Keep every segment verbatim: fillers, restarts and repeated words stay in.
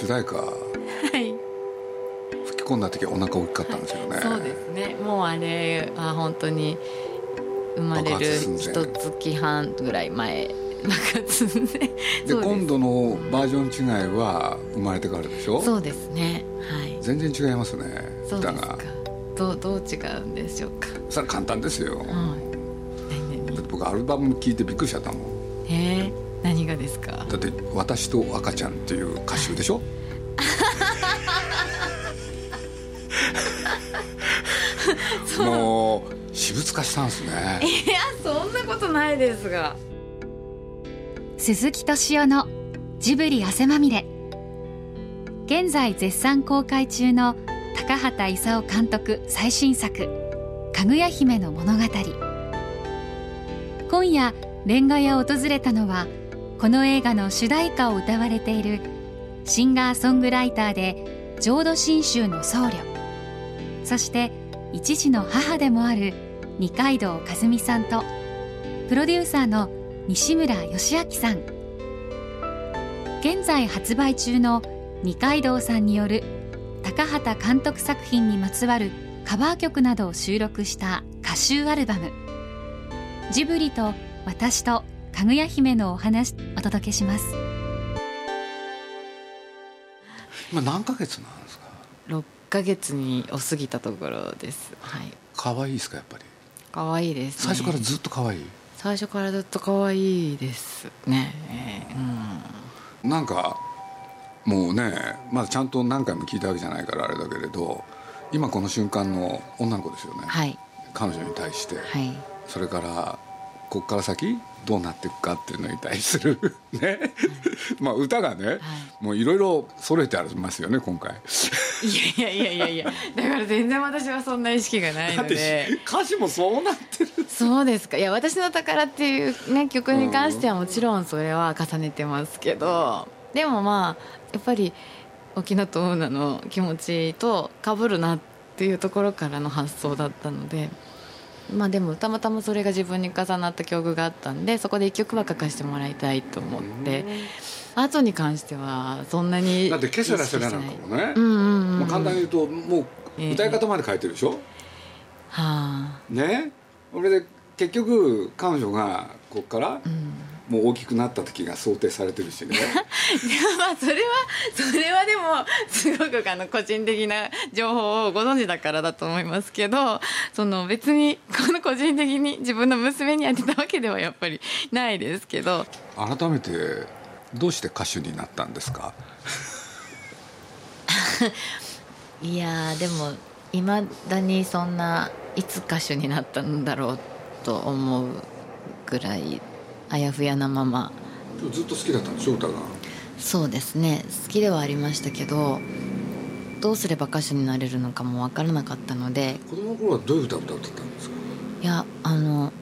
主題歌、はい、吹き込んだ時はお腹大きかったんですよね。そうですね、もうあれは本当に生まれるいっかげつはんぐらい前爆発寸前で、今度のバージョン違いは生まれてからでしょ。そうですね、はい、全然違いますね。そうですか、どう、どう違うんでしょうか。それ簡単ですよ、はい、だって僕アルバム聴いてびっくりしちゃったもん。へえ、何がですか。だって私と赤ちゃんっていう歌集でしょもう私物化したんですね。いや、そんなことないですが。鈴木敏夫のジブリ汗まみれ、現在絶賛公開中の高畑勲監督最新作かぐや姫の物語。今夜レンガ屋を訪れたのは、この映画の主題歌を歌われているシンガーソングライターで浄土真宗の僧侶、そして一児の母でもある二階堂和美さんとプロデューサーの西村義明さん。現在発売中の二階堂さんによる高畑監督作品にまつわるカバー曲などを収録した歌集アルバム、ジブリと私とかぐや姫のお話お届けします。今何ヶ月なんですか。ろっかげつにお過ぎたところです、はい、かわいいですか。やっぱりかわいいですね。最初からずっとかわいい。最初からずっとかわいいですね、えーうん、なんかもうね、まだちゃんと何回も聞いたわけじゃないからあれだけれど、今この瞬間の女の子ですよね、はい、彼女に対して、はい、それからここから先どうなっていくかっていうのに対する、ね、はい、まあ歌がね、はい、もういろいろ揃えてありますよね今回いやいやいやいや、だから全然私はそんな意識がないので。だって歌詞もそうなってる。そうですか。いや、私の宝っていう、ね、曲に関してはもちろんそれは重ねてますけど、でもまあやっぱり沖縄とオーナの気持ちと被るなっていうところからの発想だったので、まあ、でもたまたまそれが自分に重なった境遇があったんで、そこで一曲は書かせてもらいたいと思って、後に関してはそんなに。だってケセラセラなんかもね、うんうんうんうん、もう簡単に言うともう歌い方まで変えてるでしょ、えーはあ、ね、それで結局彼女がこっから、うん、もう大きくなった時が想定されてるしねまあそれはそれはでもすごくあの個人的な情報をご存知だからだと思いますけど、その別にこの個人的に自分の娘に当てたわけではやっぱりないですけど。改めてどうして歌手になったんですかいや、でもいまだにそんないつ歌手になったんだろうと思うぐらいあやふやなまま。ずっと好きだったんでしょ歌が。そうですね、好きではありましたけど、どうすれば歌手になれるのかも分からなかったので。子供の頃はどういう歌を歌ってたんですか。いや、あの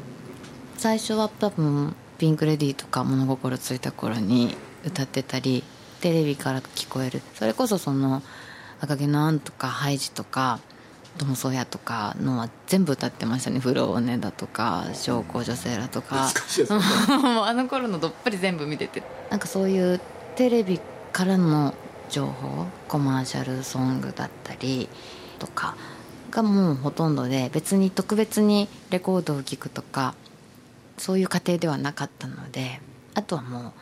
最初は多分ピンクレディーとか物心ついた頃に歌ってたり、テレビから聞こえる、それこそその赤毛のアンとかハイジとかトモソヤとかのは全部歌ってましたね。フローネだとか小公女性らとかもうあの頃のどっぷり全部見てて、なんかそういうテレビからの情報、コマーシャルソングだったりとかがもうほとんどで、別に特別にレコードを聴くとかそういう過程ではなかったので、あとはもう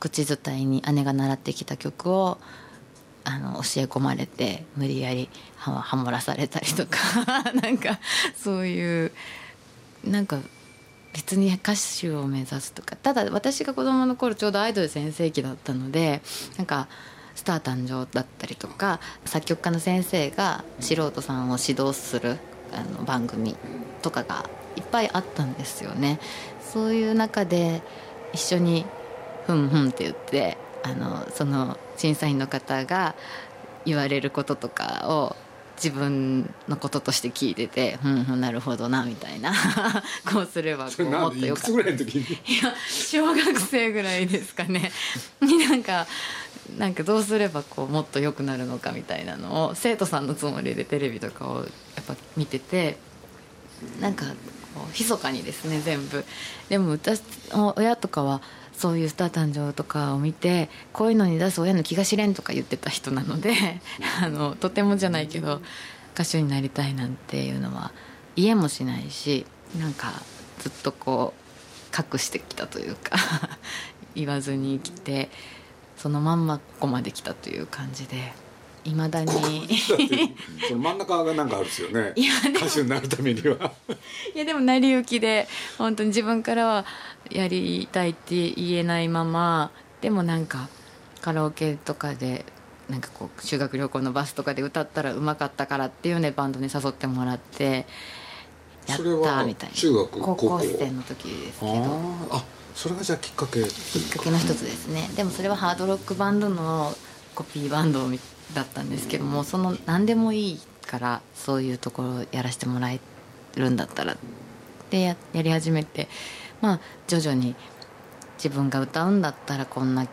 口伝えに姉が習ってきた曲をあの教え込まれて、無理やりはハモらされたりとかなんかそういう、なんか別に歌手を目指すとか。ただ私が子どもの頃ちょうどアイドル全盛期だったので、なんかスター誕生だったりとか、作曲家の先生が素人さんを指導するあの番組とかがいっぱいあったんですよね。そういう中で一緒にふんふんって言って、あのその審査員の方が言われることとかを自分のこととして聞いてて、ふんふんなるほどなみたいなこうすればこうもっとよかった。それなんでいくつぐらいの時に？いや、小学生ぐらいですかねなんか、なんかどうすればこうもっと良くなるのかみたいなのを生徒さんのつもりでテレビとかをやっぱ見てて、なんかこう密かにですね全部。でも私親とかはそういうスター誕生とかを見て、こういうのに出す親の気が知れんとか言ってた人なのであのとてもじゃないけど歌手になりたいなんていうのは言えもしないし、なんかずっとこう隠してきたというか言わずに生きて、そのまんまここまで来たという感じで、いまだにここその真ん中がなんかあるんですよね歌手になるためには。いやでも成り行きで本当に自分からはやりたいって言えないまま、でもなんかカラオケとかでなんかこう修学旅行のバスとかで歌ったらうまかったからっていうね、バンドに誘ってもらってやったみたいな。中学高校生の時ですけど。あ、それがじゃあきっかけ。きっかけの一つですね。でもそれはハードロックバンドのコピーバンドだったんですけども、その何でもいいからそういうところをやらせてもらえるんだったらで や, やり始めて、まあ徐々に自分が歌うんだったらこんな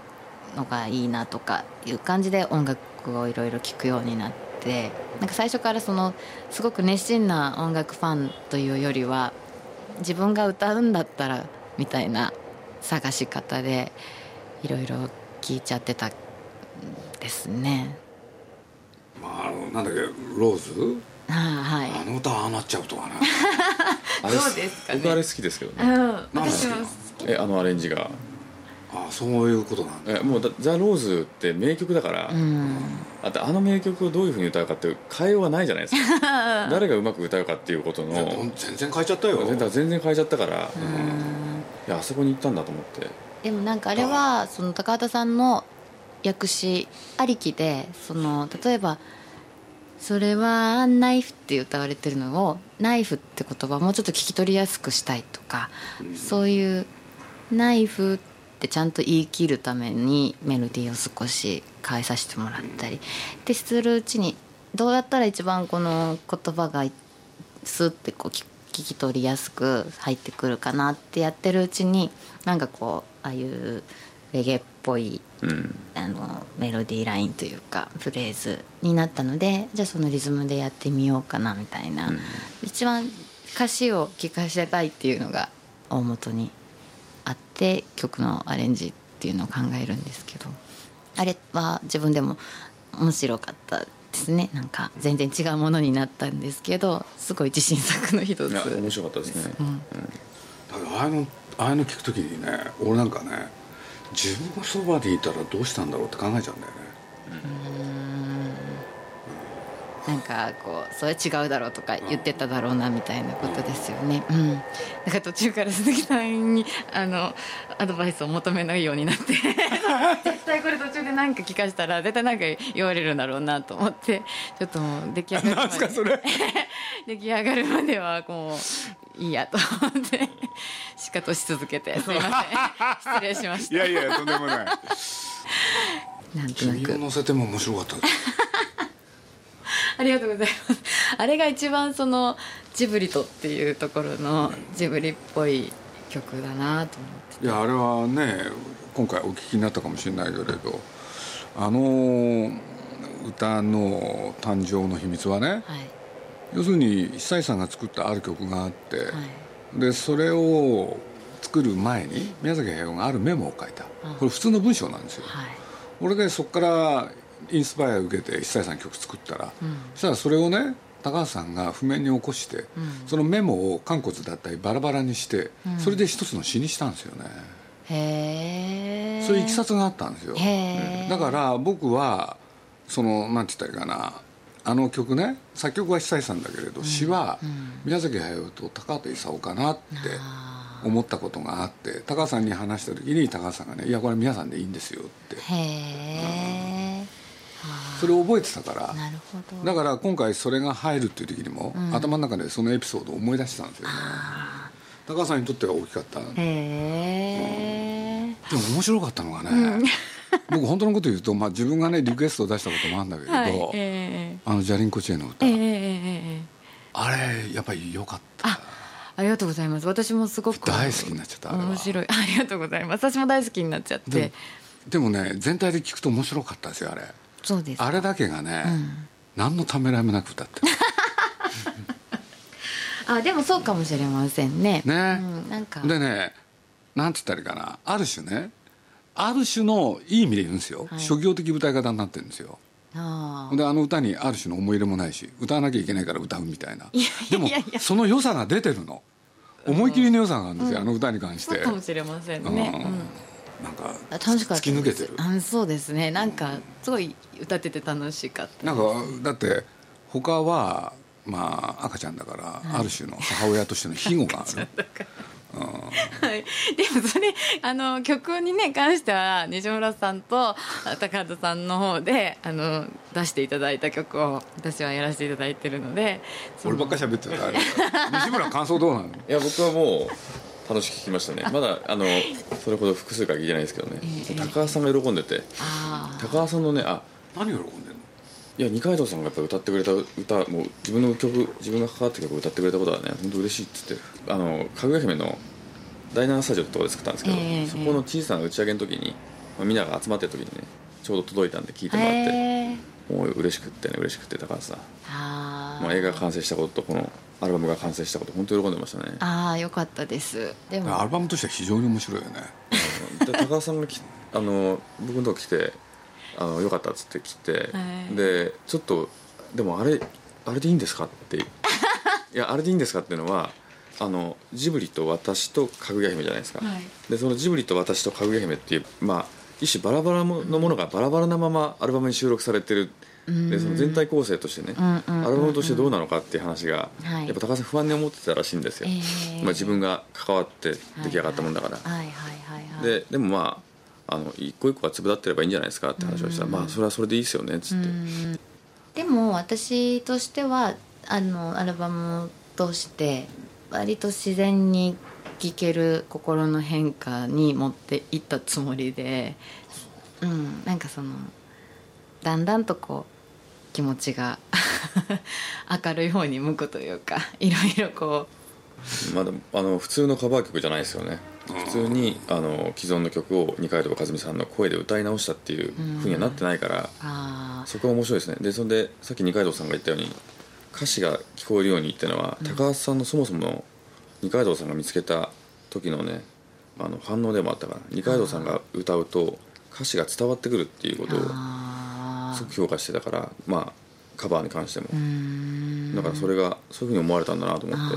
のがいいなとかいう感じで音楽をいろいろ聴くようになって、なんか最初からそのすごく熱心な音楽ファンというよりは、自分が歌うんだったらみたいな探し方でいろいろ聴いちゃってたんですね。まあ、あのなんだっけローズ、あ, あ,、はい、あの歌余っちゃうとかね。どうですかね。僕あれ好きですけどね。うん、私も好き。え、あのアレンジが。あ, あ、そういうことなんだ。え、もうザ・ローズって名曲だから。うん、あとあの名曲をどういう風に歌うかって変えようがないじゃないですか。誰がうまく歌うかっていうことの。全然変えちゃったよ。全然変えちゃったから。うん、いやあそこに行ったんだと思って。でもなんかあれはその高畑さんの訳詞ありきで、その例えばそれはナイフって歌われてるのをナイフって言葉をもうちょっと聞き取りやすくしたいとか、そういうナイフってちゃんと言い切るためにメロディーを少し変えさせてもらったりでするうちに、どうやったら一番この言葉がスッてこう聞き取りやすく入ってくるかなってやってるうちに、なんかこうああいうレゲエっぽい、うん、あのメロディーラインというかフレーズになったので、じゃあそのリズムでやってみようかなみたいな、うん、一番歌詞を聴かせたいっていうのが大元にあって、曲のアレンジっていうのを考えるんですけど、あれは自分でも面白かったですね。なんか全然違うものになったんですけど、すごい自信作の一つ。いや面白かったですね、うんうん、だからああいうの、ああいうの聴くときにね、俺なんかね、自分がそばにいたらどうしたんだろうって考えちゃうんだよね。うん、なんかこうそれ違うだろうとか言ってただろうなみたいなことですよね。うんうん、なんか途中から鈴木さんにあのアドバイスを求めないようになって絶対これ途中で何か聞かしたら絶対何か言われるんだろうなと思って、ちょっともう出来上がるまで、なんすかそれ出来上がるまではこういいやと思って仕方し続けて、すいません失礼しました。いやいやとんでもない。なんとなく君を乗せても面白かったですありがとうございます。あれが一番そのジブリとっていうところのジブリっぽい曲だなと思って。いやあれはね、今回お聞きになったかもしれないけれど、あの歌の誕生の秘密はね、はい、要するに久井さんが作ったある曲があって、はい、でそれを作る前に宮崎駿があるメモを書いた。これ普通の文章なんですよ、はい、これでそこからインスパイアを受けて久井さん曲作ったら、うん、そしたらそれをね高橋さんが譜面に起こして、うん、そのメモを肝骨だったりバラバラにして、うん、それで一つの詩にしたんですよね。へー、そういういきさつがあったんですよ。へー、だから僕はそのなんて言ったらいいかな、あの曲ね、作曲は久井さんだけれど、うん、詩は宮崎駿と高畑勲かなって思ったことがあって、高畑さんに話した時に高畑さんがね、いやこれ皆さんでいいんですよって。へー、それを覚えてたから。なるほど。だから今回それが入るっていう時にも、うん、頭の中でそのエピソードを思い出したんですよね。高畑さんにとっては大きかった。へー、うん、でも面白かったのがね、うん僕本当のこと言うと、まあ、自分がねリクエストを出したこともあるんだけど、はいえー、あのジャリンコチェの歌、えー、あれやっぱり良かった。 あ, ありがとうございます。私もすごく大好きになっちゃった。あれは面白い。ありがとうございます。私も大好きになっちゃって、で も, でもね全体で聞くと面白かったですよあれ。そうです。あれだけがね、うん、何のためらいもなく歌ってあでもそうかもしれませんね。ね、うん、なんかでね、なんて言ったらいいかな、ある種ね、ある種のいい意味で言うんですよ、はい、諸行的舞台型になってるんですよ。あであの歌にある種の思い入れもないし、歌わなきゃいけないから歌うみたいな。いやいやいや、でもその良さが出てるの、思い切りの良さがあるんですよ、うん、あの歌に関して。そうかもしれませんね、うんうん、なんか突き抜けてる。あ、そうですね、なんかすごい歌ってて楽しかった、うん、なんかだって他は、まあ、赤ちゃんだから、はい、ある種の母親としての庇護があるうんはい、でもそれあの曲に、ね、関しては西村さんと高畑さんの方であの出していただいた曲を私はやらせていただいてるので。俺ばっかり喋ってたあれ西村感想どうなの？いや僕はもう楽しく聴きましたね。まだあのそれほど複数回聴いてないですけどね、えー、高畑さんが喜んでて、あ高畑さんのね、あ何を喜んでるの？いや二階堂さんがやっぱ歌ってくれた歌、もう自分の曲、自分が関わった曲を歌ってくれたことはね、本当嬉しいって言って、あのかぐや姫のだいななスタジオってところで作ったんですけど、えー、そこの小さな打ち上げの時に、まあ、みんなが集まってる時にね、ちょうど届いたんで聴いてもらって、えー、もう嬉しくってね、嬉しくって高橋さん、あ、まあ、映画が完成したこととこのアルバムが完成したこと本当に喜んでましたね。ああよかったです。でもアルバムとしては非常に面白いよね。高橋さんがきあの僕のとこ来て。あのよかったっつって来て、はい、でちょっとでもあれあれでいいんですかっていやあれでいいんですかっていうのはあのジブリと私とかぐや姫じゃないですか、はい、でそのジブリと私とかぐや姫っていう、まあ、一種バラバラのものがバラバラなままアルバムに収録されてる、うん、でその全体構成としてね、うんうんうん、アルバムとしてどうなのかっていう話が、はい、やっぱ高橋さん不安に思ってたらしいんですよ、えーまあ、自分が関わって出来上がったもんだから、はいはいはいはい、で、でもまああの一個一個が粒立ってればいいんじゃないですかって話をしたら、まあそれはそれでいいですよねっつって。でも私としてはあのアルバムを通して割と自然に聴ける心の変化に持っていったつもりで、うん、なんかそのだんだんとこう気持ちが明るい方に向くというか、いろいろこう、まだあの普通のカバー曲じゃないですよね。普通にあの既存の曲を二階堂和美さんの声で歌い直したっていう風にはなってないから、うん、あそこは面白いですね。でそれでさっき二階堂さんが言ったように歌詞が聞こえるようにっていうのは、うん、高橋さんのそもそもの二階堂さんが見つけた時のね、あの反応でもあったから、二階堂さんが歌うと歌詞が伝わってくるっていうことをすごく評価してたから、まあカバーに関しても、うーん、だからそれがそういう風に思われたんだなと思って、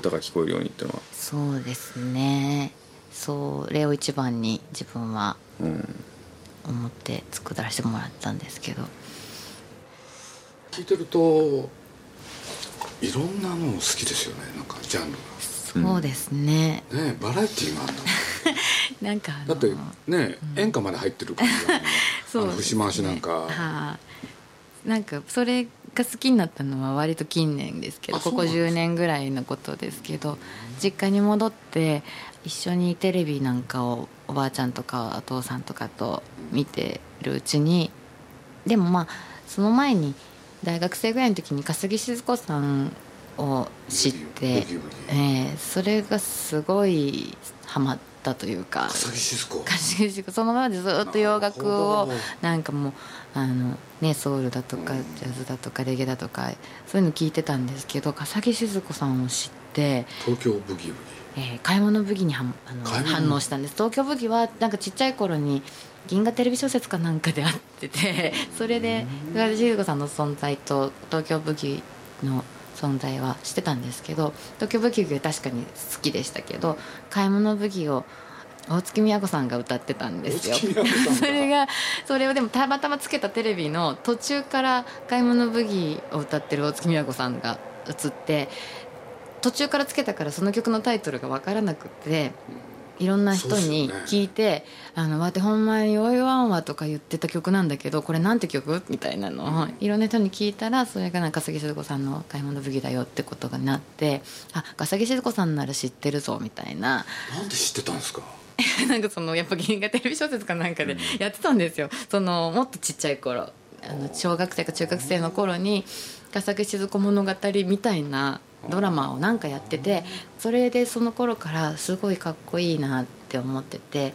歌が聞こえるようにっていうのは、そうですね、それを一番に自分は思って作らせてもらったんですけど、うん、聞いてるといろんなの好きですよね、なんかジャンルが。そうですね、うん、ね、バラエティーがあるんだなんかだってね、うん、演歌まで入ってる感じが、ね、そうですね、あの節回しなんか、はなんかそれが好きになったのは割と近年ですけど、ここじゅうねんぐらいのことですけど、実家に戻って一緒にテレビなんかをおばあちゃんとかお父さんとかと見てるうちに、でもまあその前に大学生ぐらいの時に笠置シヅ子さんを知って、えそれがすごいハマってというか、そのままでずっと洋楽をなんかもうあの、ね、ソウルだとかジャズだとかレゲエだとかそういうの聞いてたんですけど、笠置シヅ子さんを知って、東京ブギウギ、えー、買い物ブギにはあの反応したんです。東京ブギはなんかちっちゃい頃に銀河テレビ小説かなんかで会ってて、それで笠置シヅ子さんの存在と東京ブギの存在はしてたんですけど、東京ブギウギは確かに好きでしたけど、買い物ブギを大月みやこさんが歌ってたんですよそれがそれをでもたまたまつけたテレビの途中から買い物ブギを歌ってる大月みやこさんが映って、途中からつけたからその曲のタイトルが分からなくて、いろんな人に聞いて、あのわてほんまにおいわんわとか言ってた曲なんだけどこれなんて曲みたいなのをいろんな人に聞いたら、それがなんか笠置シヅ子さんの買い物ブギだよってことがなって、あ、笠置シヅ子さんなら知ってるぞみたいな。なんで知ってたんですかなんかそのやっぱ銀河テレビ小説かなんかでやってたんですよ、そのもっとちっちゃい頃、あの小学生か中学生の頃に笠置シヅ子物語みたいなドラマをなんかやってて、それでその頃からすごいかっこいいなって思ってて、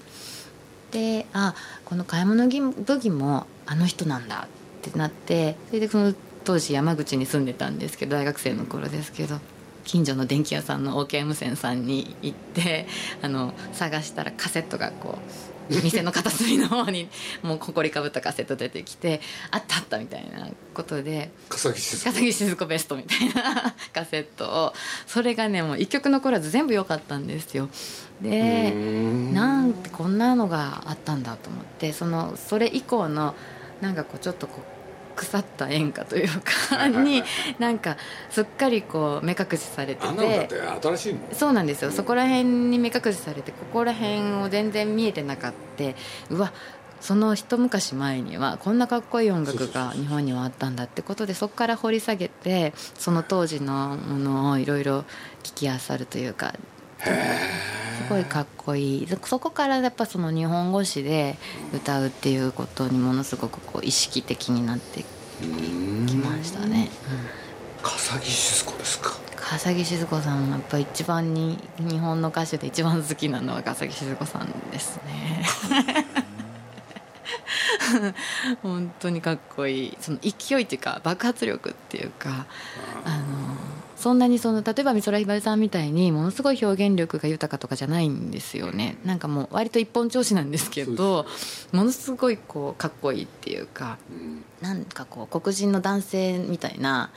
で、あ、この買い物ブギもあの人なんだってなって、それでその当時山口に住んでたんですけど、大学生の頃ですけど、近所の電気屋さんの オーケー 無線さんに行ってあの探したらカセットがこう店の片隅の方にもう埃かぶったカセット出てきて、あったあったみたいなことで、笠木静子ベストみたいなカセットを、それがねもういっきょく残らず全部良かったんですよ。でなんてこんなのがあったんだと思って、 そのそれ以降のなんかこうちょっとこう腐った演歌というかになんかすっかりこう目隠しされてて、あのだって新しいの、そうなんですよ、そこら辺に目隠しされて、ここら辺を全然見えてなかった。うわ、その一昔前にはこんなかっこいい音楽が日本にはあったんだってことで、そこから掘り下げてその当時のものをいろいろ聞き漁るというか、すごいかっこいい。そこからやっぱその日本語詞で歌うっていうことにものすごくこう意識的になってきましたね。うん、笠木静子ですか。笠木静子さんはやっぱ一番に日本の歌手で一番好きなのは笠木静子さんですね。本当にかっこいい。その勢いっていうか爆発力っていうか、あの。そんなにその例えば美空ひばりさんみたいにものすごい表現力が豊かとかじゃないんですよね。なんかもう割と一本調子なんですけど、ものすごいこうかっこいいっていうか、なんかこう黒人の男性みたいな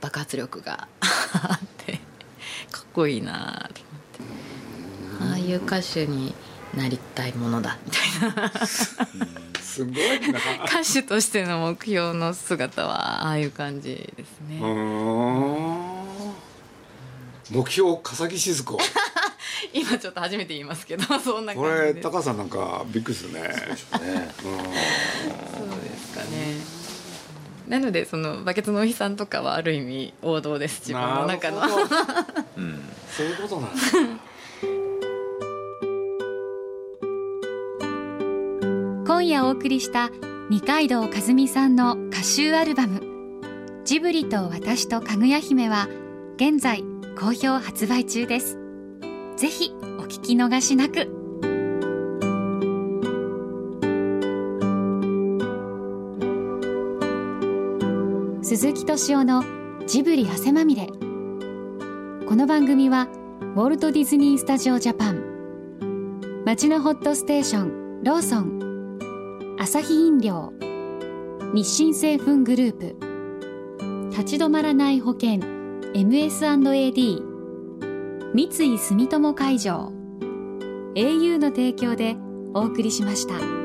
爆発力があってかっこいいなと思って、ああいう歌手になりたいものだみたいなすごいな歌手としての目標の姿はああいう感じですね。目標笠木静子今ちょっと初めて言いますけど、そんな感じです。これ高橋さんなんかびっくりするね。そうですかね。なのでそのバケツのおじさんとかはある意味王道です、自分の中の、うん、そういうことなんです今夜お送りした二階堂和美さんの歌集アルバムジブリと私とかぐや姫は現在好評発売中です。ぜひお聞き逃しなく。鈴木敏夫のジブリ汗まみれ。この番組はウォルト・ディズニー・スタジオ・ジャパン、町のホットステーションローソン、アサヒ飲料、日清製粉グループ、立ち止まらない保険、エムエスアンドエーディー、 三井住友海上、 エーユー の提供でお送りしました。